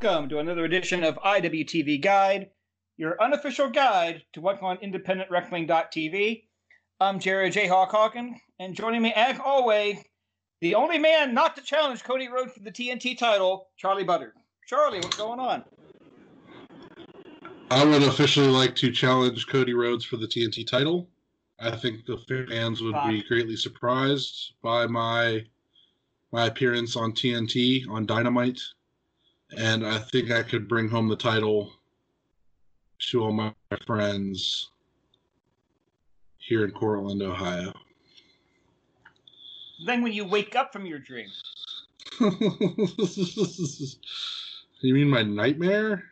welcome to another edition of IWTV Guide, your unofficial guide to what's on independentwrestling.tv. I'm Jared J. Hawk Hawken, and joining me, as always, the only man not to challenge Cody Rhodes for the TNT title, Charlie Butter. Charlie, what's going on? I would officially like to challenge Cody Rhodes for the TNT title. I think the fans would be greatly surprised by my appearance on TNT, on Dynamite, and I think I could bring home the title to all my friends here in Cortland, Ohio. Then when you wake up from your dream. You mean my nightmare?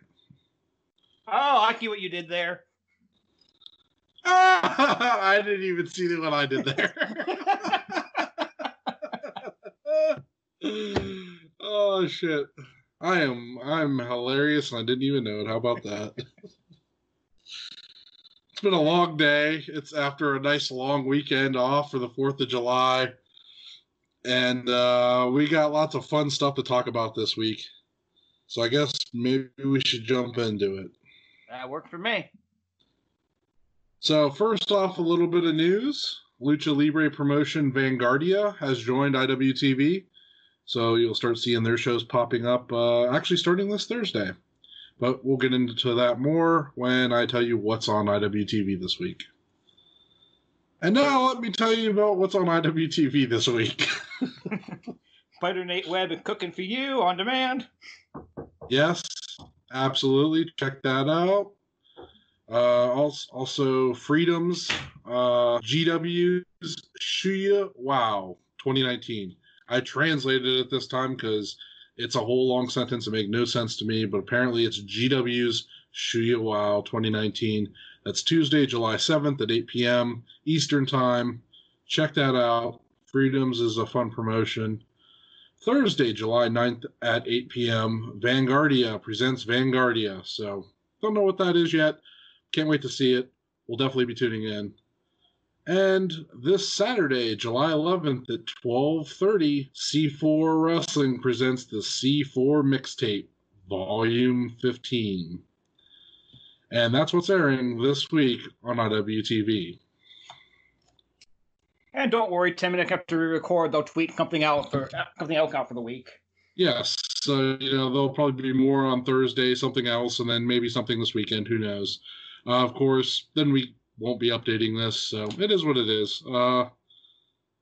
Oh, I see what you did there. I didn't even see what I did there. Oh, shit. I'm hilarious, and I didn't even know it. How about that? It's been a long day. It's after a nice long weekend off for the 4th of July. And we got lots of fun stuff to talk about this week. So I guess maybe we should jump into it. That worked for me. So first off, a little bit of news. Lucha Libre promotion Vanguardia has joined IWTV. So you'll start seeing their shows popping up actually starting this Thursday. But we'll get into that more when I tell you what's on IWTV this week. And now let me tell you about what's on IWTV this week. Fighter Nate Webb is cooking for you on demand. Yes, absolutely. Check that out. Also, Freedoms, GW's Shuya Wow 2019. I translated it this time because it's a whole long sentence. It made no sense to me, but apparently it's GW's Shuya Wow 2019. That's Tuesday, July 7th at 8 p.m. Eastern Time. Check that out. Freedoms is a fun promotion. Thursday, July 9th at 8 p.m. Vanguardia presents Vanguardia. So don't know what that is yet. Can't wait to see it. We'll definitely be tuning in. And this Saturday, July 11th at 12:30, C4 Wrestling presents the C4 Mixtape, Volume 15. And that's what's airing this week on IWTV. And don't worry, 10 minutes after we record, they'll tweet something else out for the week. Yes. So, there'll probably be more on Thursday, something else, and then maybe something this weekend. Who knows? Of course, then we won't be updating this, so it is what it is.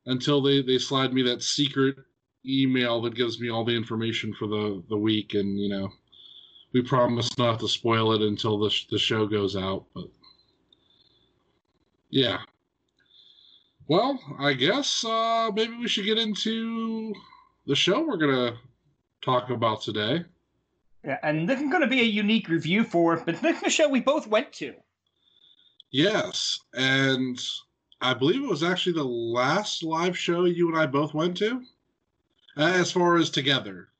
Until they slide me that secret email that gives me all the information for the week, and, we promise not to spoil it until the show goes out. But yeah. Well, I guess maybe we should get into the show we're going to talk about today. Yeah, and this is going to be a unique review for it, but this is the show we both went to. Yes, and I believe it was actually the last live show you and I both went to, as far as together.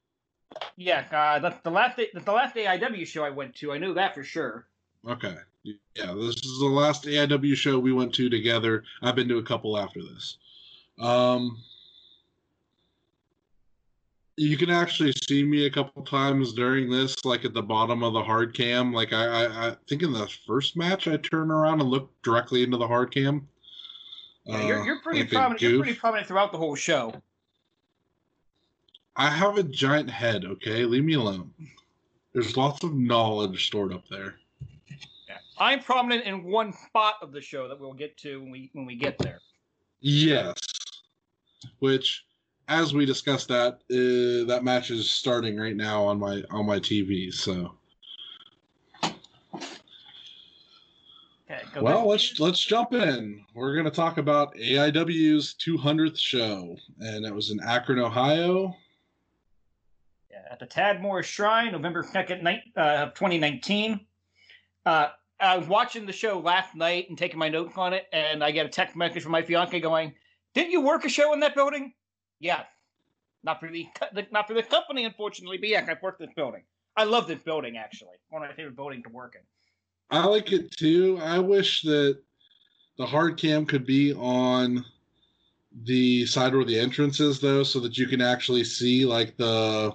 Yeah, that's the last AIW show I went to. I knew that for sure. Okay. Yeah, this is the last AIW show we went to together. I've been to a couple after this. You can actually see me a couple times during this, like at the bottom of the hard cam. Like I think in the first match, I turned around and looked directly into the hard cam. Yeah, you're pretty prominent. You're pretty prominent throughout the whole show. I have a giant head. Okay, leave me alone. There's lots of knowledge stored up there. I'm prominent in one spot of the show that we'll get to when we get there. Yes. Which, as we discussed, that match is starting right now on my TV, so. Okay, well, let's jump in. We're going to talk about AIW's 200th show, and that was in Akron, Ohio. Yeah, at the Tad Morris Shrine, November 2nd, 2019. I was watching the show last night and taking my notes on it, and I get a text message from my fiancée going, "Didn't you work a show in that building?" Yeah. Not for the company, unfortunately, but yeah, I worked this building. I love this building, actually. One of my favorite buildings to work in. I like it, too. I wish that the hard cam could be on the side where the entrance is, though, so that you can actually see, like, the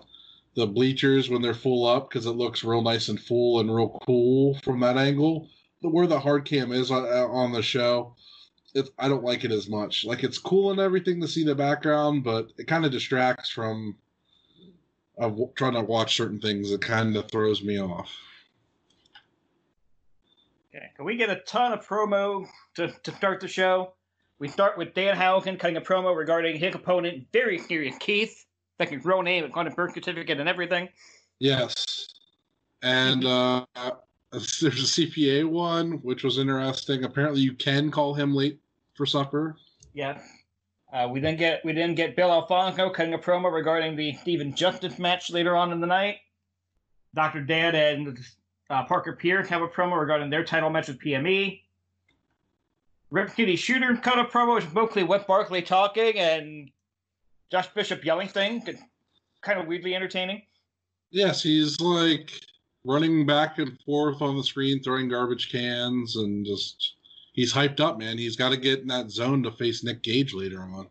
the bleachers when they're full up, because it looks real nice and full and real cool from that angle. Where the hard cam is on the show, I don't like it as much. Like, it's cool and everything to see the background, but it kind of distracts from trying to watch certain things. It kind of throws me off. Okay, can we get a ton of promo to start the show? We start with Danhausen cutting a promo regarding his opponent, Very Serious Keith. Like his real name, it's on a birth certificate and everything. Yes. And there's a CPA one, which was interesting. Apparently, you can call him late for supper. Yeah. We then get Bill Alfonso cutting a promo regarding the Steven Justice match later on in the night. Dr. Dad and Parker Pierce have a promo regarding their title match with PME. Rip City Shooter cut a promo with mostly Wes Barkley talking and Josh Bishop yelling thing. Kind of weirdly entertaining. Yes, he's like running back and forth on the screen, throwing garbage cans, and just he's hyped up, man. He's got to get in that zone to face Nick Gage later on.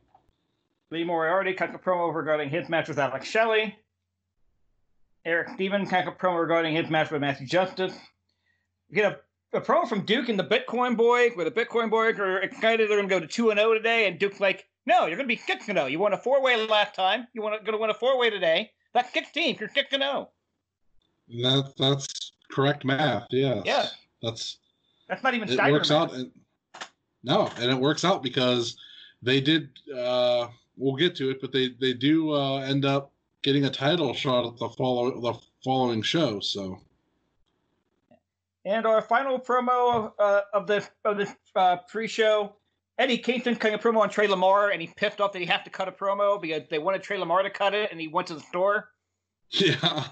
Lee Moriarty cut a promo regarding his match with Alex Shelley. Eric Stevens cut a promo regarding his match with Matthew Justice. We get a promo from Duke and the Bitcoin Boy, where the Bitcoin Boy are excited they're going to go to 2-0 today, and Duke's like, no, you're going to be 6-0. You won a 4-way last time. You're going to win a 4-way today. That's 16. You're 6-0. That's correct math, yes. Yeah. That's not even Steiner works math. Out. And it works out because they did, we'll get to it, but they do end up getting a title shot at the following show, so. And our final promo of the pre-show, Eddie Kingston cutting a promo on Trey Lamar, and he pissed off that he had to cut a promo because they wanted Trey Lamar to cut it, and he went to the store. Yeah.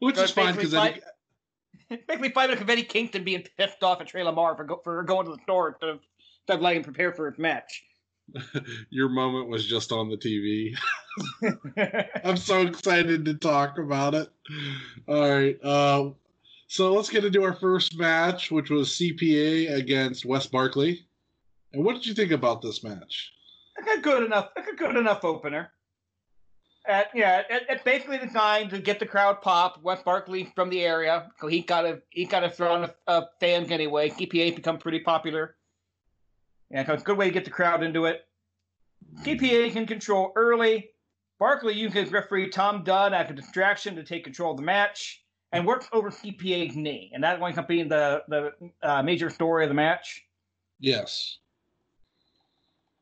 Which is fine, because basically 5 minutes of Eddie Kingston being pissed off at Trey Lamar for going to the store instead of letting him prepare for his match. Your moment was just on the TV. I'm so excited to talk about it. All right. So let's get into our first match, which was CPA against Wes Barkley. And what did you think about this match? A good enough opener. It basically designed to get the crowd popped. Wes Barkley from the area, so he got a throng of fans anyway. CPA's become pretty popular. Yeah, so it's a good way to get the crowd into it. CPA can control early. Barkley uses referee Tom Dunn as a distraction to take control of the match. And works over CPA's knee, and that winds up being the major story of the match. Yes.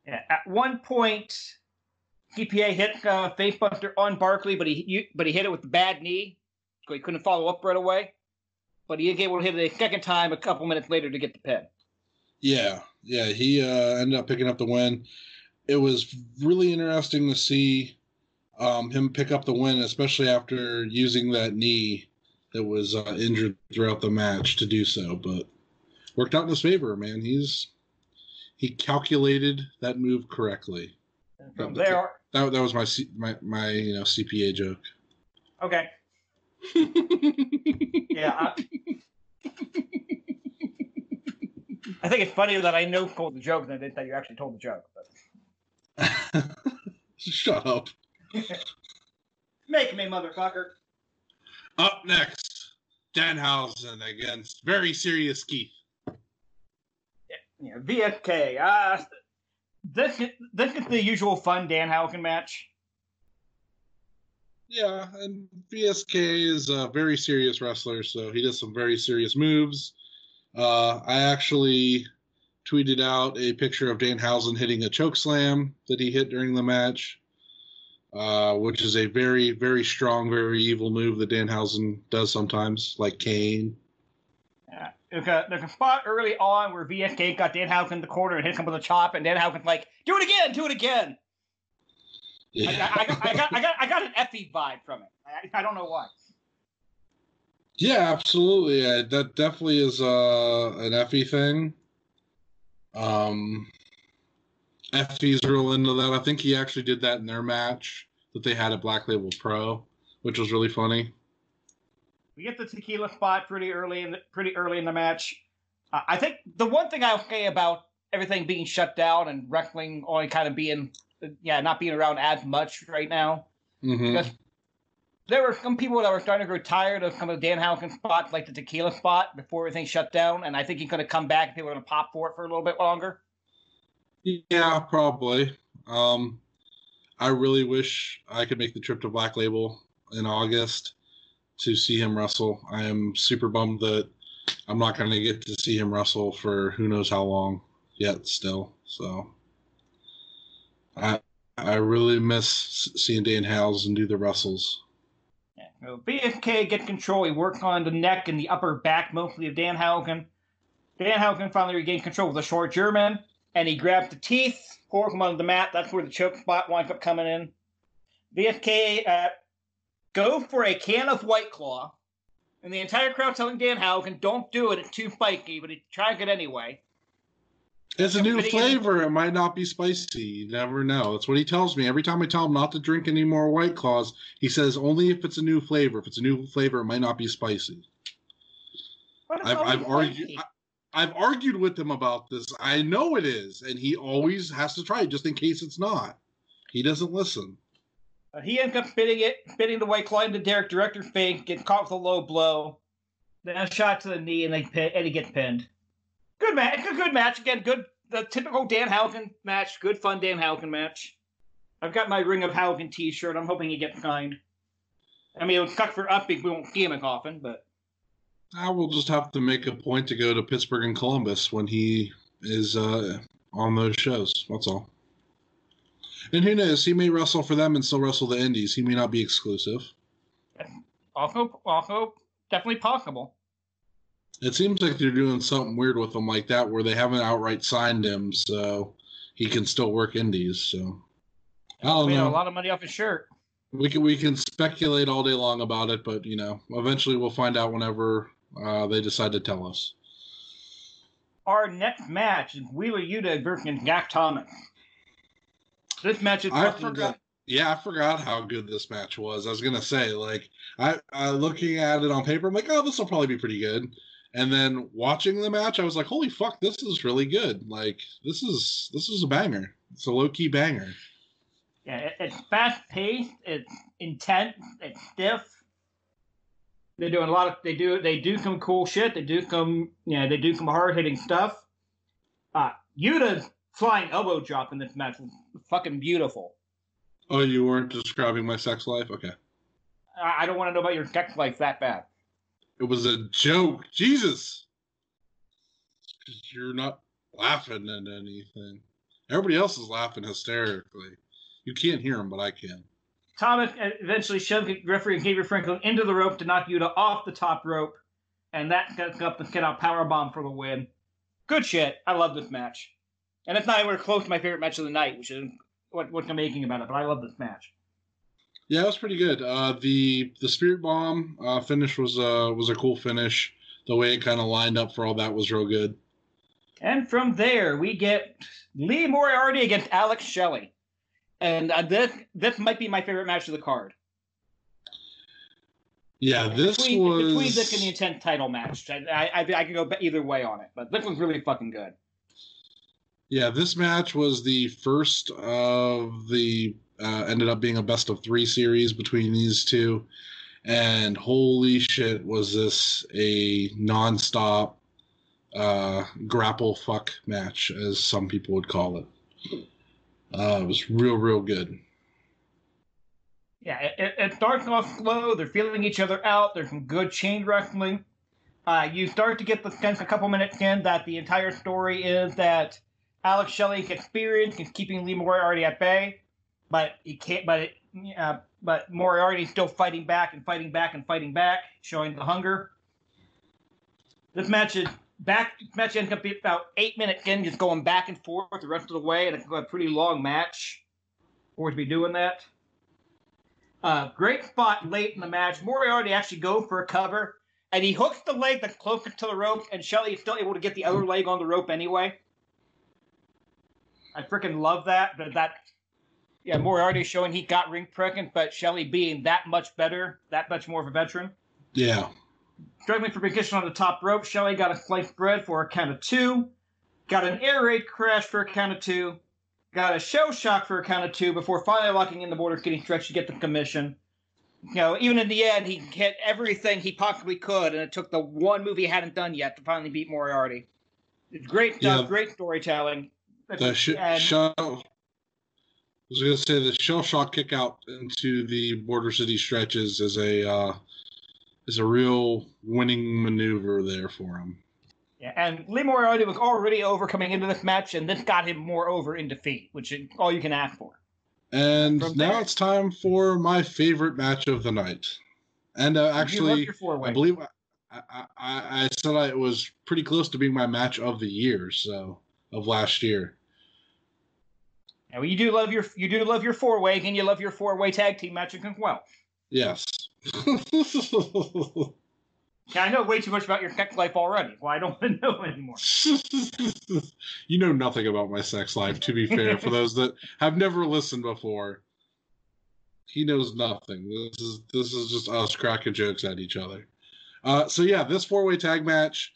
Yeah, at one point, CPA hit facebuster on Barkley, but he hit it with the bad knee, so he couldn't follow up right away. But he was able to hit it a second time a couple minutes later to get the pin. Yeah, he ended up picking up the win. It was really interesting to see him pick up the win, especially after using that knee that was injured throughout the match to do so, but worked out in his favor, man. He calculated that move correctly. From there, that was my CPA joke. Okay. Yeah. I think it's funny that I know told the joke and I didn't think you actually told the joke. But... Shut up. Make me, motherfucker. Up next, Danhausen against Very Serious Keith. Yeah, VSK. This is the usual fun Danhausen match. Yeah, and VSK is a very serious wrestler, so he does some very serious moves. I actually tweeted out a picture of Danhausen hitting a chokeslam that he hit during the match. Which is a very, very strong, very evil move that Danhausen does sometimes, like Kane. Yeah. There's a spot early on where VSK got Danhausen in the corner and hits him with a chop, and Danhausen's like, do it again. Yeah. I got an Effy vibe from it. I don't know why. Yeah, absolutely. That definitely is an Effy thing. Effy's real into that. I think he actually did that in their match that they had at Black Label Pro, which was really funny. We get the tequila spot pretty early in the match. I think the one thing I'll say about everything being shut down and wrestling only kind of being not being around as much right now, mm-hmm. because there were some people that were starting to grow tired of some of the Danhausen spots, like the tequila spot, before everything shut down. And I think he's going to come back and people are going to pop for it for a little bit longer. Yeah, probably. I really wish I could make the trip to Black Label in August to see him wrestle. I am super bummed that I'm not going to get to see him wrestle for who knows how long yet still. So I really miss seeing Danhausen do the wrestles. Yeah. So BSK gets control. He works on the neck and the upper back mostly of Danhausen. Danhausen finally regained control with a short German, and he grabs the teeth, pours them onto the mat. That's where the choke spot winds up coming in. BSK go for a can of White Claw, and the entire crowd telling Danhausen, don't do it, it's too spiky, but he tried it anyway. It's a new flavor. It might not be spicy. You never know. That's what he tells me. Every time I tell him not to drink any more White Claws, he says only if it's a new flavor. If it's a new flavor, it might not be spicy. I've argued with him about this. I know it is, and he always has to try it just in case it's not. He doesn't listen. He ends up spitting the White Claw into Derek Director's face, getting caught with a low blow, then a shot to the knee, and he gets pinned. Good match. It's a good match. Again, good, the typical Danhausen match. Good, fun Danhausen match. I've got my Ring of Haugen t-shirt. I'm hoping he gets signed. I mean, it would suck for Upping. We won't see him as often, but... I will just have to make a point to go to Pittsburgh and Columbus when he is on those shows. That's all. And who knows? He may wrestle for them and still wrestle the indies. He may not be exclusive. Also definitely possible. It seems like they're doing something weird with him like that, where they haven't outright signed him, so he can still work indies. So I don't know. A lot of money off his shirt. We can speculate all day long about it, but eventually we'll find out whenever they decide to tell us. Our next match is Wheeler Yuta versus Jack Thomas. This match is good. Yeah, I forgot how good this match was. I was gonna say, like, I looking at it on paper, I'm like, oh, this will probably be pretty good. And then watching the match, I was like, holy fuck, this is really good. Like, this is a banger. It's a low-key banger. Yeah, it's fast-paced. It's intense. It's stiff. They're doing a lot of they do some cool shit. They do some hard-hitting stuff. Yuta's flying elbow drop in this match was fucking beautiful. Oh, you weren't describing my sex life? Okay. I don't want to know about your sex life that bad. It was a joke. Jesus. You're not laughing at anything. Everybody else is laughing hysterically. You can't hear him, but I can. Thomas eventually shoved referee Xavier Franklin into the rope to knock Yuta off the top rope, and that got up the get-out powerbomb for the win. Good shit. I love this match. And it's not anywhere close to my favorite match of the night, which is what I'm making about it, but I love this match. Yeah, it was pretty good. The Spirit Bomb finish was a cool finish. The way it kind of lined up for all that was real good. And from there, we get Lee Moriarty against Alex Shelley. And this might be my favorite match of the card. Yeah, this was... Between this and the intense title match. I could go either way on it, but this was really fucking good. Yeah, this match was the first of the ended up being a best of three series between these two, and holy shit, was this a nonstop grapple fuck match, as some people would call it. It was real good. Yeah, it starts off slow. They're feeling each other out. There's some good chain wrestling. You start to get the sense a couple minutes in that the entire story is that Alex Shelley's experience is keeping Lee Moriarty at bay, but he can't. But Moriarty's still fighting back, showing the hunger. This match ends up being about 8 minutes in, just going back and forth the rest of the way, and it's a pretty long match for it to be doing that. Great spot late in the match. Moriarty actually goes for a cover, and he hooks the leg that's closest to the rope, and Shelley is still able to get the other leg on the rope anyway. I freaking love that, but Moriarty showing he got ring pricking, but Shelley being that much better, that much more of a veteran. Yeah. Struggling for position on the top rope, Shelley got a sliced bread for a count of two, got an air raid crash for a count of two, got a shell shock for a count of two before finally locking in the border skinny stretch to get the commission. you know, even in the end, he hit everything he possibly could, and it took the one movie he hadn't done yet to finally beat Moriarty. Great job, great storytelling. The show. I was going to say the shell shock kick out into the border city stretches is a real winning maneuver there for him. Yeah, and Lee Moriarty was already over coming into this match, and this got him more over in defeat, which is all you can ask for. And now it's time for my favorite match of the night. And actually, I believe I said it was pretty close to being my match of the year, so of last year. Now, you do love your four-way, and you love your four-way tag team matching as well. Yes. I know way too much about your sex life already. Well, I don't want to know anymore. You know nothing about my sex life, to be fair. For those that have never listened before, he knows nothing. This is just us cracking jokes at each other. So yeah, this four-way tag match,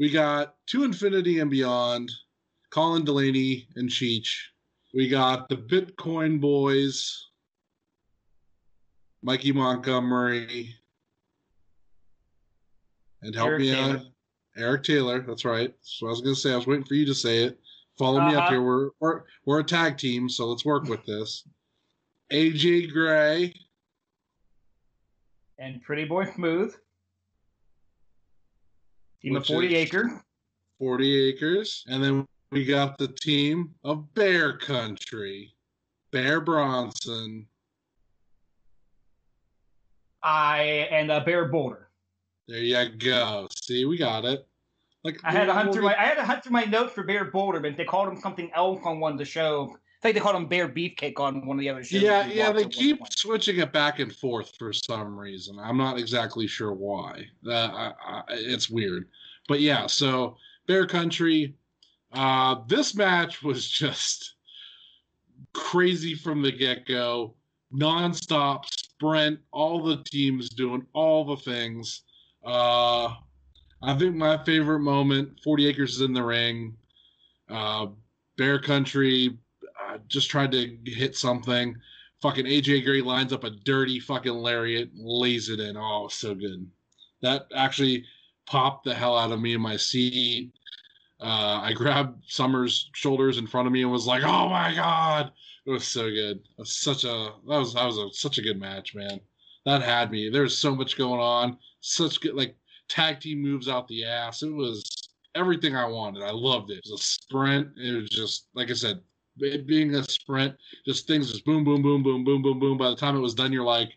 we got To Infinity and Beyond, Colin Delaney and Cheech. We got the Bitcoin Boys, Mikey Montgomery, and help me out, Eric Taylor. That's right. So I was going to say, I was waiting for you to say it. Follow me up here. We're a tag team, so let's work with this. AJ Gray and Pretty Boy Smooth. Team of 40 Acres. 40 Acres, and then we got the team of Bear Country, Bear Bronson, and Bear Boulder. There you go. See, we got it. Like I had to hunt through my notes for Bear Boulder, but they called him something else on one of the shows. I think they called him Bear Beefcake on one of the other shows. Yeah, they keep switching it back and forth for some reason. I'm not exactly sure why. It's weird. But yeah, so Bear Country. This match was just crazy from the get-go. Non-stop sprint. All the teams doing all the things. I think my favorite moment, 40 Acres is in the ring. Bear Country just tried to hit something. Fucking AJ Gray lines up a dirty fucking lariat and lays it in. Oh, it was so good. That actually popped the hell out of me in my seat. I grabbed Summer's shoulders in front of me and was like, oh my God. It was so good. Such a good match, man. That had me. There was so much going on. Such good, like, tag team moves out the ass. It was everything I wanted. I loved it. It was a sprint. It was just, like I said, it being a sprint, just things just boom, boom, boom, boom, boom, boom, boom. By the time it was done, you're like,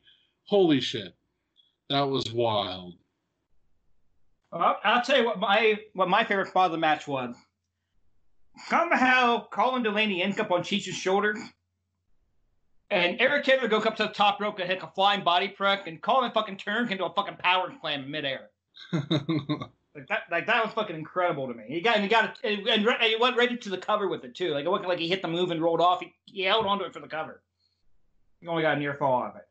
holy shit. That was wild. I'll tell you what my favorite part of the match was. Somehow, Colin Delaney ends up on Cheech's shoulder. And Eric Taylor goes up to the top rope and hits a flying body press, and Colin fucking turns into a fucking power slam in midair. That was fucking incredible to me. And he went right into the cover with it too. Like it wasn't like he hit the move and rolled off. He held onto it for the cover. He only got a near fall out of it.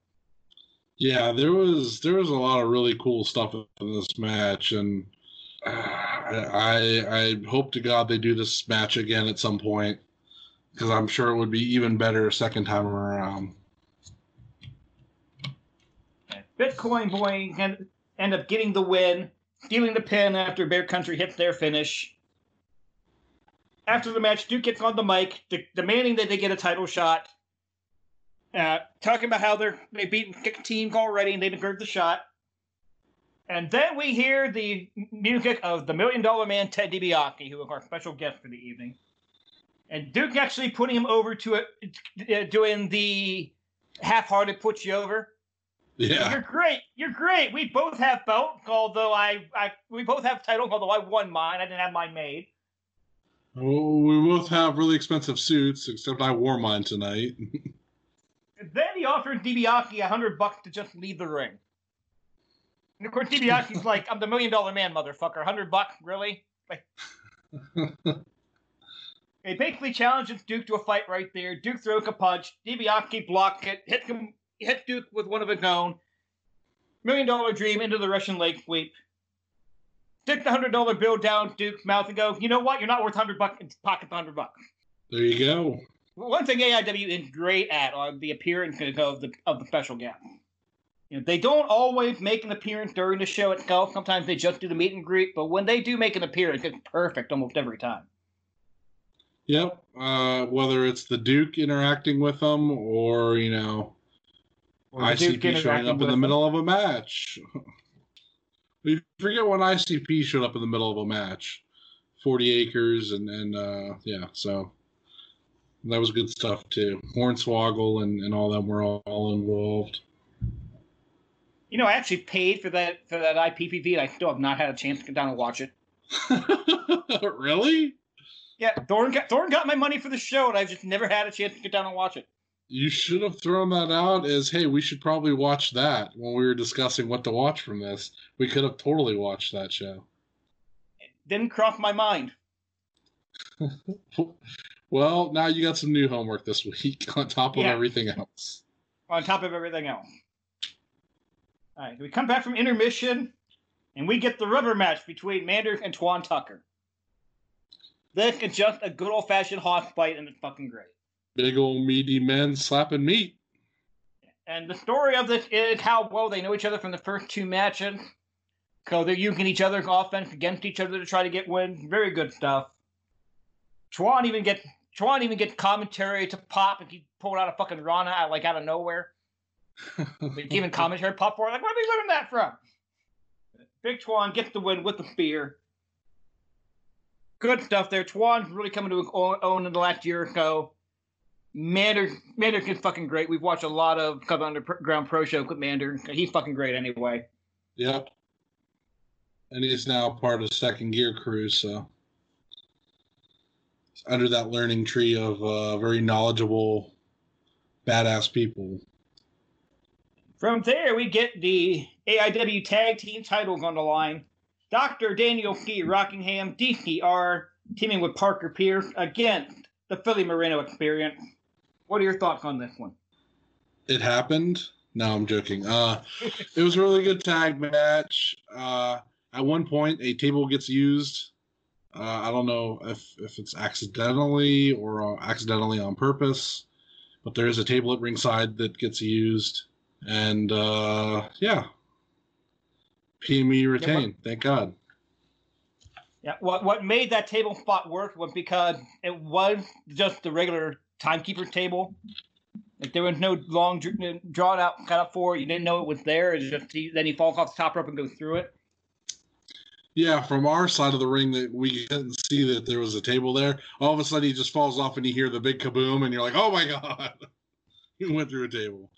Yeah, there was a lot of really cool stuff in this match, and I hope to God they do this match again at some point. Because I'm sure it would be even better second time around. Bitcoin Boy can end up getting the win, stealing the pin after Bear Country hits their finish. After the match, Duke gets on the mic, demanding that they get a title shot. Talking about how they've beaten 6 teams already and they deserve the shot. And then we hear the music of the $1 Million Man, Ted DiBiase, who was our special guest for the evening. And Duke actually putting him over to doing the half-hearted put you over. Yeah, you're great. We both have belts, although we both have titles, although I won mine. I didn't have mine made. Oh, we both have really expensive suits, except I wore mine tonight. Then he offered DiBiase $100 to just leave the ring. And of course, DiBiase's like, "I'm the $1 Million Man, motherfucker. $100, really?" Like. He basically challenges Duke to a fight right there. Duke throws a punch. DiBiase blocks it. Hits Duke with one of his own. $1 Million Dream into the Russian leg sweep. Stick the $100 bill down Duke's mouth and go, you know what? You're not worth $100. Pocket the $100. There you go. One thing AIW is great at are the appearance of the special guest. You know, they don't always make an appearance during the show itself. Sometimes they just do the meet and greet. But when they do make an appearance, it's perfect almost every time. Yep. Whether it's the Duke interacting with them or, you know, or ICP showing up in the middle of a match. We forget when ICP showed up in the middle of a match. 40 Acres and yeah, so that was good stuff too. Hornswoggle and all them were all involved. You know, I actually paid for that IPPV, and I still have not had a chance to get down and watch it. Really? Yeah, Thorne got my money for the show, and I've just never had a chance to get down and watch it. You should have thrown that out as, hey, we should probably watch that when we were discussing what to watch from this. We could have totally watched that show. It didn't cross my mind. Well, now you got some new homework this week on top of everything else. On top of everything else. All right, we come back from intermission, and we get the rubber match between Manders and Twan Tucker. This is just a good old-fashioned hoss fight, and it's fucking great. Big old meaty men slapping meat. And the story of this is how well they know each other from the first two matches. So they're using each other's offense against each other to try to get wins. Very good stuff. Twan even gets commentary to Pop, and he pulled out a fucking Rana like out of nowhere. But even commentary Pop for like, where did he learn that from? Big Twan gets the win with the spear. Good stuff there. Twan's really coming to his own in the last year or so. Manders is fucking great. We've watched a lot of Cover Underground Pro Show with Manders. He's fucking great anyway. Yep. And he's now part of Second Gear Crew, so he's under that learning tree of very knowledgeable, badass people. From there, we get the AIW Tag Team titles on the line. Dr. Daniel C. Rockingham, DCR, teaming with Parker Pierce against the Philly Moreno Experience. What are your thoughts on this one? It happened. No, I'm joking. It was a really good tag match. At one point, a table gets used. I don't know if it's accidentally or accidentally on purpose, but there is a table at ringside that gets used. And, yeah. PME retained, thank God. Yeah, what made that table spot work was because it was just the regular timekeeper table. Like there was no long drawn out cut up for it. You didn't know it was there. It's just then he falls off the top rope and goes through it. Yeah, from our side of the ring, that we didn't see that there was a table there. All of a sudden, he just falls off and you hear the big kaboom, and you're like, "Oh my God!" He went through a table.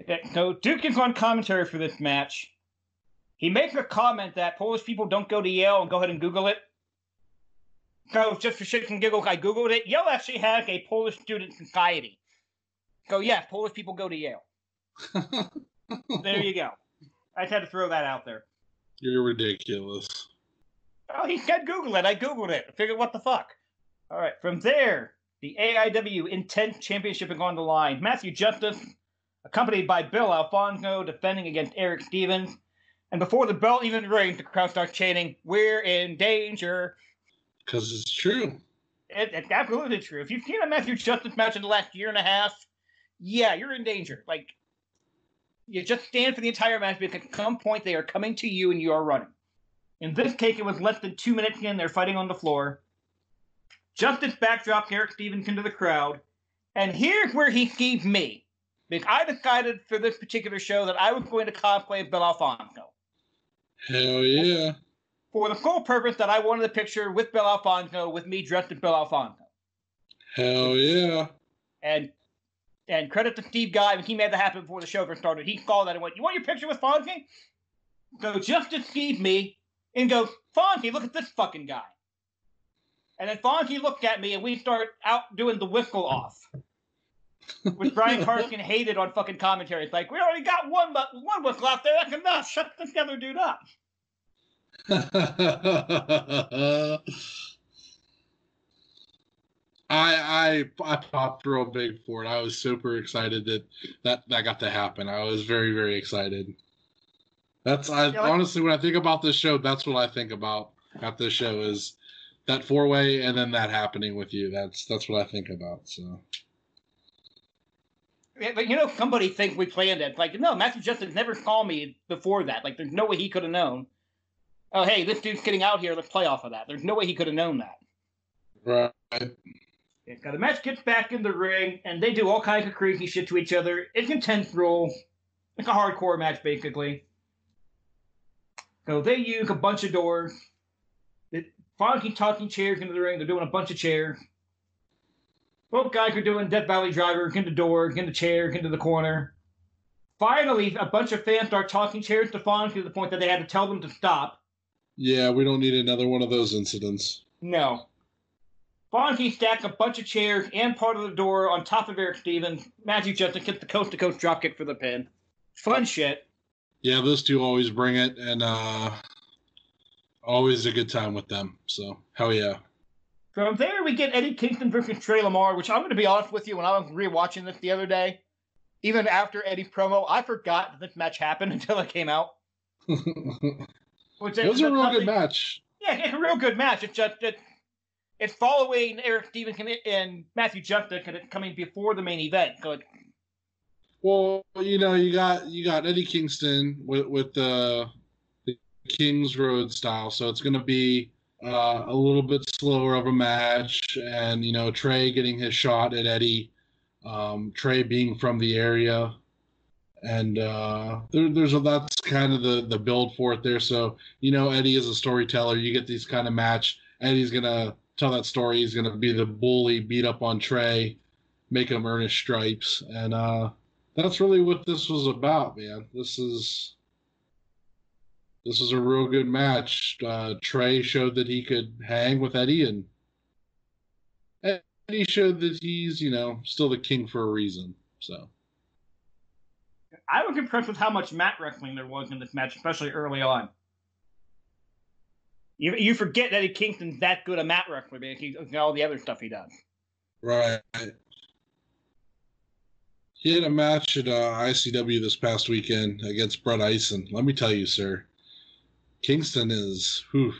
Okay, so Duke is on commentary for this match. He makes a comment that Polish people don't go to Yale, and go ahead and Google it. So just for shits and giggles, I Googled it. Yale actually has a Polish student society. So yeah, Polish people go to Yale. There you go. I just had to throw that out there. You're ridiculous. Oh, he said Google it. I Googled it. I figured what the fuck. All right, from there, the AIW Intent Championship is on the line. Matthew Justice, accompanied by Bill Alfonso, defending against Eric Stevens. And before the bell even rings, the crowd starts chanting, "We're in danger." Because it's true. It's absolutely true. If you've seen a Matthew Justice match in the last year and a half, yeah, you're in danger. Like, you just stand for the entire match because at some point they are coming to you and you are running. In this case, it was less than 2 minutes in. They're fighting on the floor. Justice backdrops Eric Stevens into the crowd. And here's where he sees me. Because I decided for this particular show that I was going to cosplay Bill Alfonso. Hell yeah. For the sole purpose that I wanted a picture with Bill Alfonso, with me dressed as Bill Alfonso. Hell yeah. And credit to Steve Guy, he made that happen before the show ever started. He saw that and went, "You want your picture with Fonzie?" So just deceived me and goes, "Fonzie, look at this fucking guy." And then Fonzie looked at me and we start out doing the whistle off. Which Brian Carson hated on fucking commentary. It's like, we already got one whistle out there. That's enough. Shut this other dude up. I popped real big for it. I was super excited that got to happen. I was very, very excited. Honestly, when I think about this show, that's what I think about at this show is that four-way and then that happening with you. That's what I think about, so... But you know, somebody thinks we planned it. Like, no, Matthew Justice never saw me before that. Like, there's no way he could have known. Oh, hey, this dude's getting out here. Let's play off of that. There's no way he could have known that. Right. So the match gets back in the ring, and they do all kinds of crazy shit to each other. It's intense rule. It's a hardcore match, basically. So they use a bunch of doors. They finally keep tossing chairs into the ring. They're doing a bunch of chairs. Both guys are doing Death Valley Driver, into doors, into chairs, into the corner. Finally, a bunch of fans start tossing chairs to Fonzie to the point that they had to tell them to stop. Yeah, we don't need another one of those incidents. No. Fonzie stacks a bunch of chairs and part of the door on top of Eric Stevens. Matthew Justice gets the coast-to-coast dropkick for the pin. Fun shit. Yeah, those two always bring it, and always a good time with them. So, hell yeah. From there, we get Eddie Kingston versus Trey Lamar, which I'm going to be honest with you, when I was rewatching this the other day, even after Eddie's promo, I forgot that this match happened until it came out. It was a real good match. Yeah, it's a real good match. It's just that it's following Eric Stevens and Matthew Justice, and it's coming before the main event. So well, you know, you got Eddie Kingston with the Kings Road style, so it's going to be a little bit slower of a match, and you know, Trey getting his shot at Eddie, Trey being from the area, and that's kind of the build for it there. So you know, Eddie is a storyteller. You get these kind of match. Eddie's gonna tell that story. He's gonna be the bully, beat up on Trey, make him earn his stripes, and that's really what this was about, man. This was a real good match. Trey showed that he could hang with Eddie, and Eddie showed that he's, you know, still the king for a reason. So, I was impressed with how much mat wrestling there was in this match, especially early on. You forget Eddie Kingston's that good a mat wrestler because he's all the other stuff he does. Right. He had a match at ICW this past weekend against Brett Ison. Let me tell you, sir. Kingston is, whew,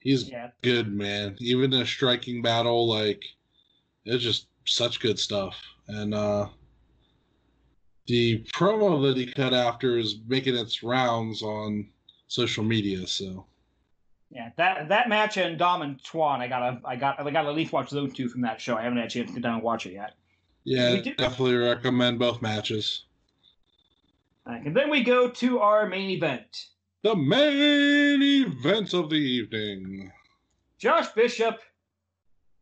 he's good, man. Even a striking battle, like, it's just such good stuff. And the promo that he cut after is making its rounds on social media. So, yeah, that match and Dom and Tuan, I gotta at least watch those two from that show. I haven't had a chance to sit down and watch it yet. Yeah, definitely recommend both matches. And then we go to our main event. The main event of the evening. Josh Bishop,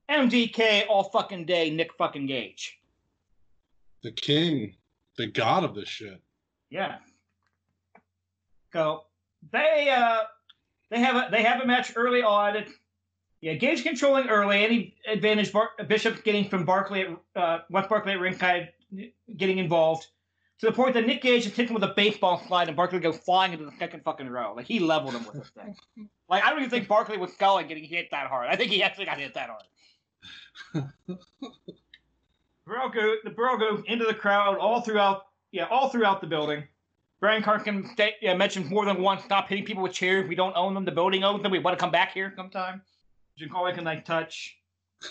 MDK all fucking day, Nick fucking Gage. The king. The god of this shit. Yeah. So, they have a match early on. Yeah, Gage controlling early. Any advantage Bishop getting from Barkley, Wes Barkley at ringside getting involved. To the point that Nick Gage is hitting with a baseball slide and Barkley goes flying into the second fucking row. Like, he leveled him with this thing. Like, I don't even think Barkley was sculling getting hit that hard. I think he actually got hit that hard. The bro goes into the crowd all throughout the building. Brian Carson mentioned more than once, stop hitting people with chairs. We don't own them. The building owns them. We want to come back here sometime. You can always can, like, touch.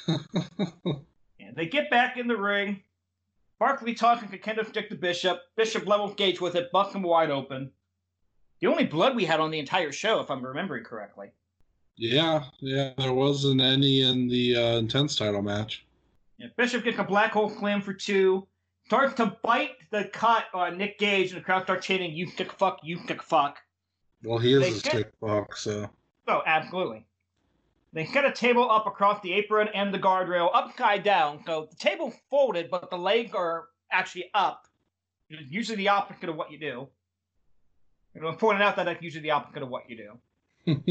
And they get back in the ring. Barkley talking to Kendo Stick to Bishop. Bishop levels Gage with it, busts him wide open. The only blood we had on the entire show, if I'm remembering correctly. Yeah, there wasn't any in the intense title match. Yeah, Bishop gets a black hole slam for two. Starts to bite the cut on Nick Gage, and the crowd starts chanting, "You stick fuck, you stick fuck." Well, he is a stick fuck, so. Oh, absolutely. They set a table up across the apron and the guardrail upside down. So the table's folded, but the legs are actually up. It's usually the opposite of what you do. And I'm pointing out that that's usually the opposite of what you do.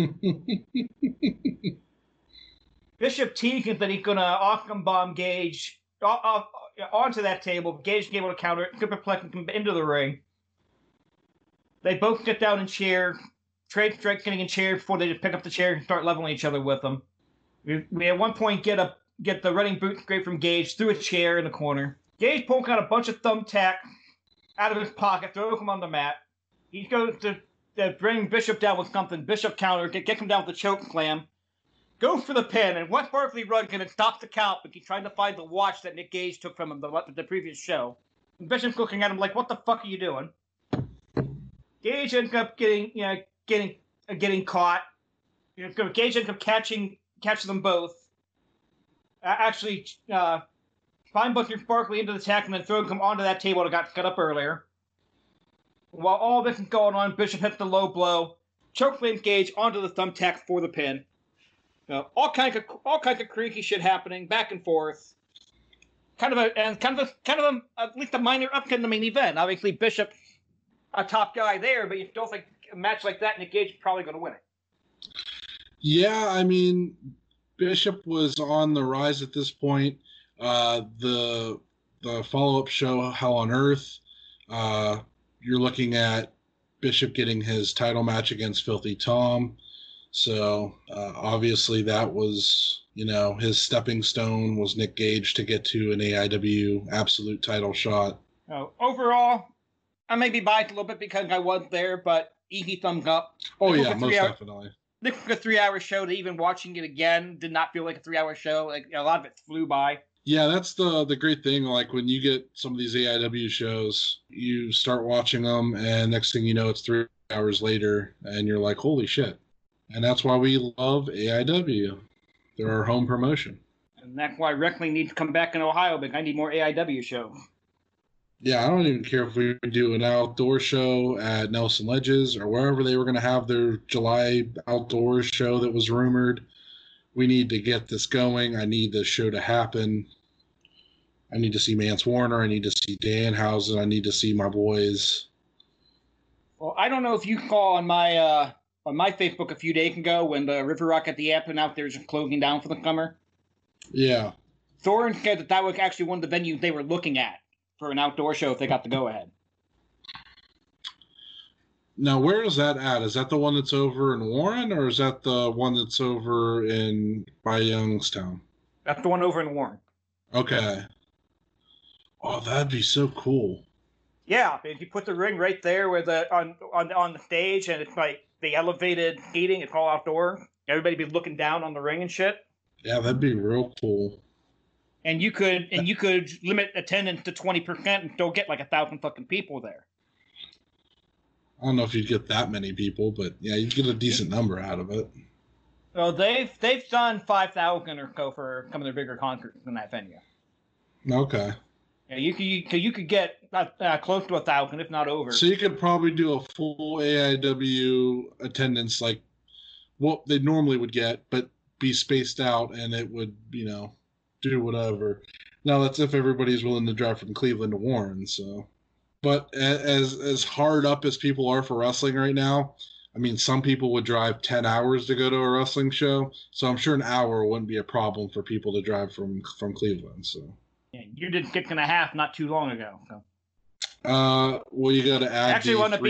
Bishop teases that he's going to Ockham bomb Gage onto that table. Gage is able to counter it, superplexing him into the ring. They both get down and cheer. Trade strikes getting in chairs before they just pick up the chair and start leveling each other with them. We at one point get the running boot scrape from Gage through a chair in the corner. Gage pulls out a bunch of thumbtacks out of his pocket, throws them on the mat. He goes to bring Bishop down with something. Bishop counters, gets him down with a choke slam. Going for the pin, and Wes Barkley runs in and stops the count, but he's trying to find the watch that Nick Gage took from him the previous show. And Bishop's looking at him like, "What the fuck are you doing?" Gage ends up getting caught. You know, Gage ends up catching them both. Fine Buster Barkley into the tackle and then throwing him onto that table that got cut up earlier. While all this is going on, Bishop hits the low blow, chokeslam Gage onto the thumbtack for the pin. All kinds of creaky shit happening back and forth. At least a minor upkick in the main event. Obviously Bishop, a top guy there, but you don't think a match like that, Nick Gage is probably going to win it. Yeah, I mean, Bishop was on the rise at this point. The follow-up show, Hell on Earth, you're looking at Bishop getting his title match against Filthy Tom. So, obviously that was, you know, his stepping stone was Nick Gage to get to an AIW absolute title shot. Overall, I may be biased a little bit because I wasn't there, but easy thumbs up. Oh, yeah, most definitely. This was a 3-hour show. To even watching it again did not feel like a 3-hour show. Like, a lot of it flew by. Yeah, that's the great thing. Like, when you get some of these AIW shows, you start watching them, and next thing you know, it's 3 hours later, and you're like, holy shit. And that's why we love AIW. They're our home promotion. And that's why wrestling needs to come back in Ohio, but I need more AIW shows. Yeah, I don't even care if we do an outdoor show at Nelson Ledges or wherever they were going to have their July outdoor show that was rumored. We need to get this going. I need this show to happen. I need to see Mance Warner. I need to see Danhausen. I need to see my boys. Well, I don't know if you saw on my Facebook a few days ago when the River Rock at the Appen out there is closing down for the summer. Yeah. Thorin said that was actually one of the venues they were looking at for an outdoor show if they got the go-ahead. Now, where is that at? Is that the one that's over in Warren, or is that the one that's over by Youngstown? That's the one over in Warren. Okay. Oh, that'd be so cool. Yeah, if you put the ring right there with on the stage, and it's like the elevated seating, it's all outdoor. Everybody be looking down on the ring and shit. Yeah, that'd be real cool. And you could limit attendance to 20% and still get like 1,000 fucking people there. I don't know if you'd get that many people, but yeah, you'd get a decent number out of it. Well, they've done 5,000 or so for some of their bigger concerts in that venue. Okay. Yeah, you could get close to 1,000, if not over. So you could probably do a full AIW attendance like what they normally would get, but be spaced out, and it would, you know, do whatever. Now that's if everybody's willing to drive from Cleveland to Warren, so. But as hard up as people are for wrestling right now, I mean, some people would drive 10 hours to go to a wrestling show. So I'm sure an hour wouldn't be a problem for people to drive from Cleveland. So yeah, you did 6.5 not too long ago. So. Well, you got to add. Actually, it wound up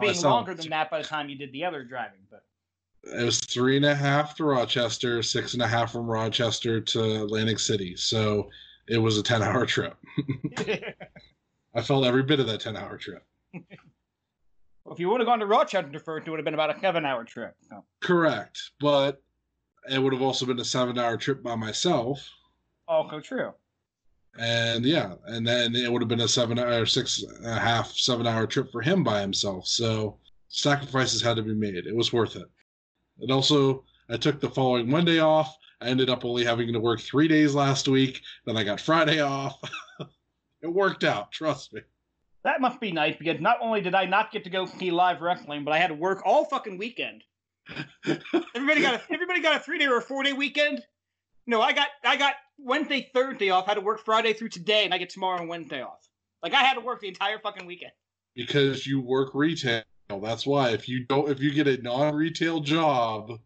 being longer than that by the time you did the other driving. But it was 3.5 to Rochester, 6.5 from Rochester to Atlantic City. So it was a 10-hour trip. I felt every bit of that 10-hour trip. Well, if you would have gone to Rochester first, it would have been about a 7-hour trip. So. Correct, but it would have also been a 7-hour trip by myself. Also true. And yeah, and then it would have been a 7-hour trip for him by himself. So sacrifices had to be made. It was worth it. And also, I took the following Monday off. I ended up only having to work 3 days last week. Then I got Friday off. It worked out, trust me. That must be nice, because not only did I not get to go see live wrestling, but I had to work all fucking weekend. Everybody got a 3-day or a 4-day weekend? No, I got Wednesday, Thursday off, had to work Friday through today, and I get tomorrow and Wednesday off. Like, I had to work the entire fucking weekend. Because you work retail. That's why. If you get a non-retail job,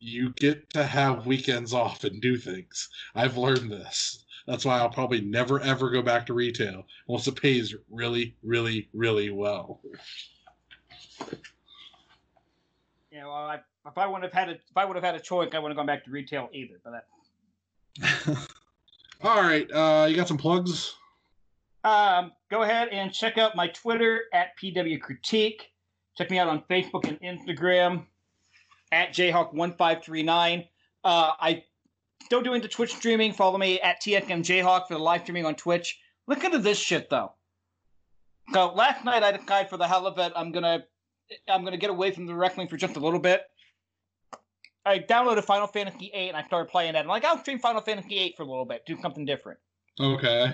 you get to have weekends off and do things. I've learned this. That's why I'll probably never, ever go back to retail unless it pays really, really, really well. Yeah, well, if I would have had a choice, I wouldn't have gone back to retail either. But that... All right, you got some plugs? Go ahead and check out my Twitter @PWCritique. Check me out on Facebook and Instagram @Jayhawk1539. I don't do into Twitch streaming. Follow me at TFMJHawk for the live streaming on Twitch. Look into this shit, though. So last night I decided for the hell of it, I'm gonna get away from the wrestling for just a little bit. I downloaded Final Fantasy VIII and I started playing that. I'm like, I'll stream Final Fantasy VIII for a little bit, do something different. Okay.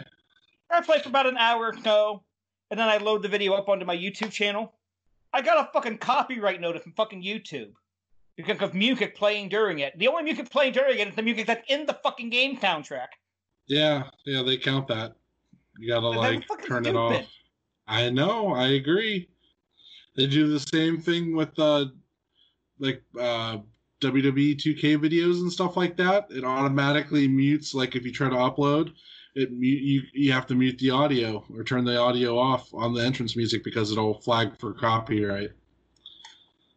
I played for about an hour or so, and then I load the video up onto my YouTube channel. I got a fucking copyright notice from fucking YouTube because of music playing during it. The only music playing during it is the music that's in the fucking game soundtrack. Yeah, they count that. You gotta like turn it off. I know, I agree. They do the same thing with WWE 2K videos and stuff like that. It automatically mutes, like if you try to upload, you have to mute the audio or turn the audio off on the entrance music because it'll flag for copyright.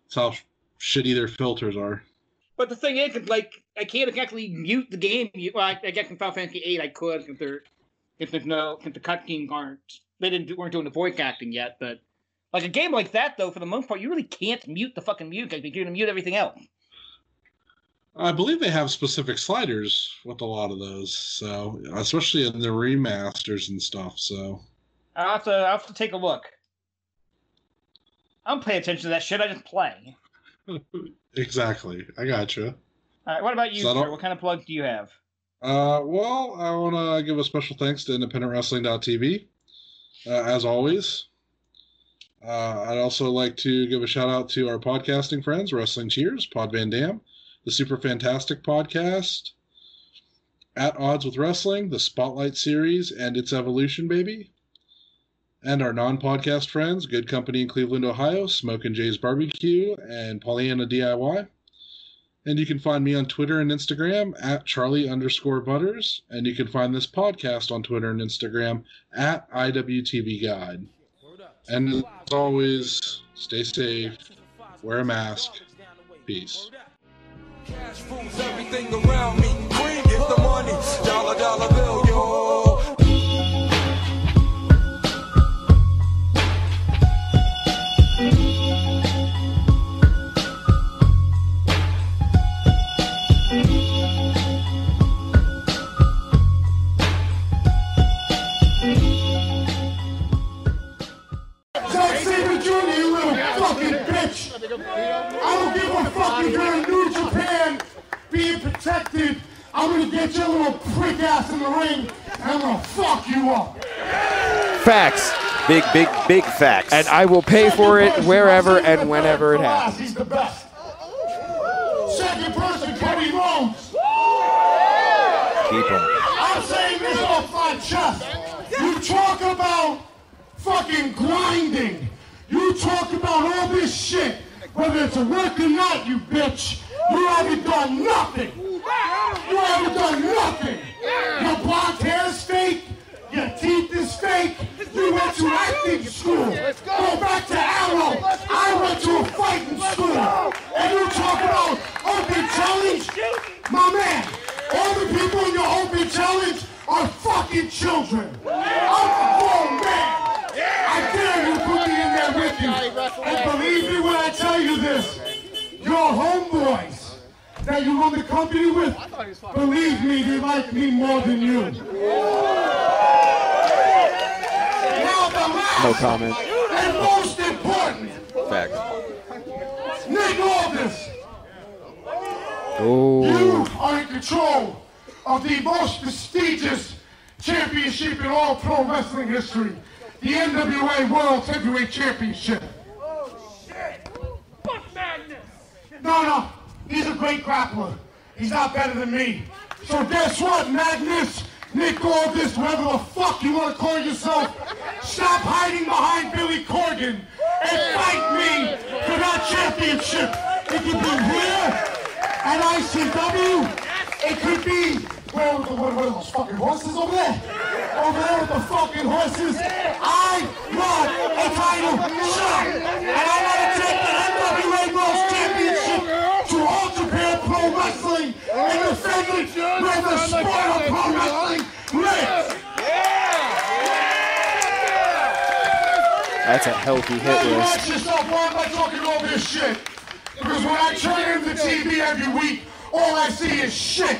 That's how shitty their filters are. But the thing is, like, I can't exactly mute the game. Well, I guess in Final Fantasy VIII I could if the cutscenes weren't doing the voice acting yet, but like a game like that, though, for the most part, you really can't mute the fucking music because you're going to mute everything else. I believe they have specific sliders with a lot of those, so especially in the remasters and stuff. So I'll have to take a look. I don't pay attention to that shit. I just play. Exactly. I gotcha. All right. What about you, sir? What kind of plugs do you have? Well, I want to give a special thanks to IndependentWrestling.tv, as always. I'd also like to give a shout out to our podcasting friends, Wrestling Cheers, Pod Van Dam, the Super Fantastic Podcast, At Odds with Wrestling, the Spotlight Series and its Evolution, baby. And our non-podcast friends, Good Company in Cleveland, Ohio, Smoke and Jay's Barbecue, and Pollyanna DIY. And you can find me on Twitter and Instagram at Charlie_Butters. And you can find this podcast on Twitter and Instagram at IWTV Guide. And as always, stay safe, wear a mask, peace. Cash rules everything around me. Green gets the money. Dollar bill, yo. Jack Sabre Jr., you little fucking bitch. I don't give a fucking damn New Japan being protected. I'm gonna get your little prick ass in the ring, and I'm gonna fuck you up. Facts. Big facts. And I will pay for it wherever and whenever it happens. He's the best. Second person, Cody Rhodes. Keep him. I'm saying this off my chest. You talk about fucking grinding. You talk about all this shit. Whether it's a work or not, you bitch, you haven't done nothing. You haven't done nothing. Your blonde hair is fake. Your teeth is fake. You went to acting school. Go back to Arrow. I went to a fighting school. And you talk about open challenge? My man, all the people in your open challenge are fucking children. I'm a grown man. I dare you put me in there with you. And believe me when I tell you this, your homeboys that you run the company with, believe me, they like me more than you. Now the last, no comment, and most important fact, Nick Aldis. You are in control of the most prestigious championship in all pro wrestling history. The NWA World Heavyweight Championship. Oh, shit. Fuck madness. No. He's a great grappler. He's not better than me. So guess what, Magnus? Nick Aldis, whatever the fuck you want to call yourself, stop hiding behind Billy Corgan and fight me for that championship. It could be here at ICW. It could be... Where are those fucking horses over there? Over there with the fucking horses. I want a title shot. And I want to take the NWA World Championship to All Japan Pro Wrestling and defend it where the sport of pro wrestling lives. That's a healthy hit list. You watch yourself, why am I talking all this shit? Because when I turn in the TV every week, All I see is shit.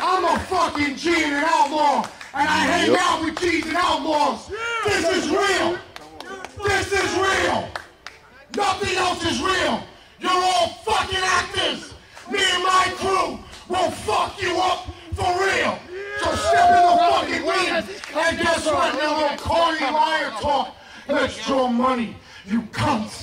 I'm a fucking G and an outlaw, and I hang out with G's and outlaws. This is real. This is real. Nothing else is real. You're all fucking actors. Me and my crew will fuck you up for real. So step in the fucking ring, and guess what? Your little corny liar talk. Let's draw money, you cunts.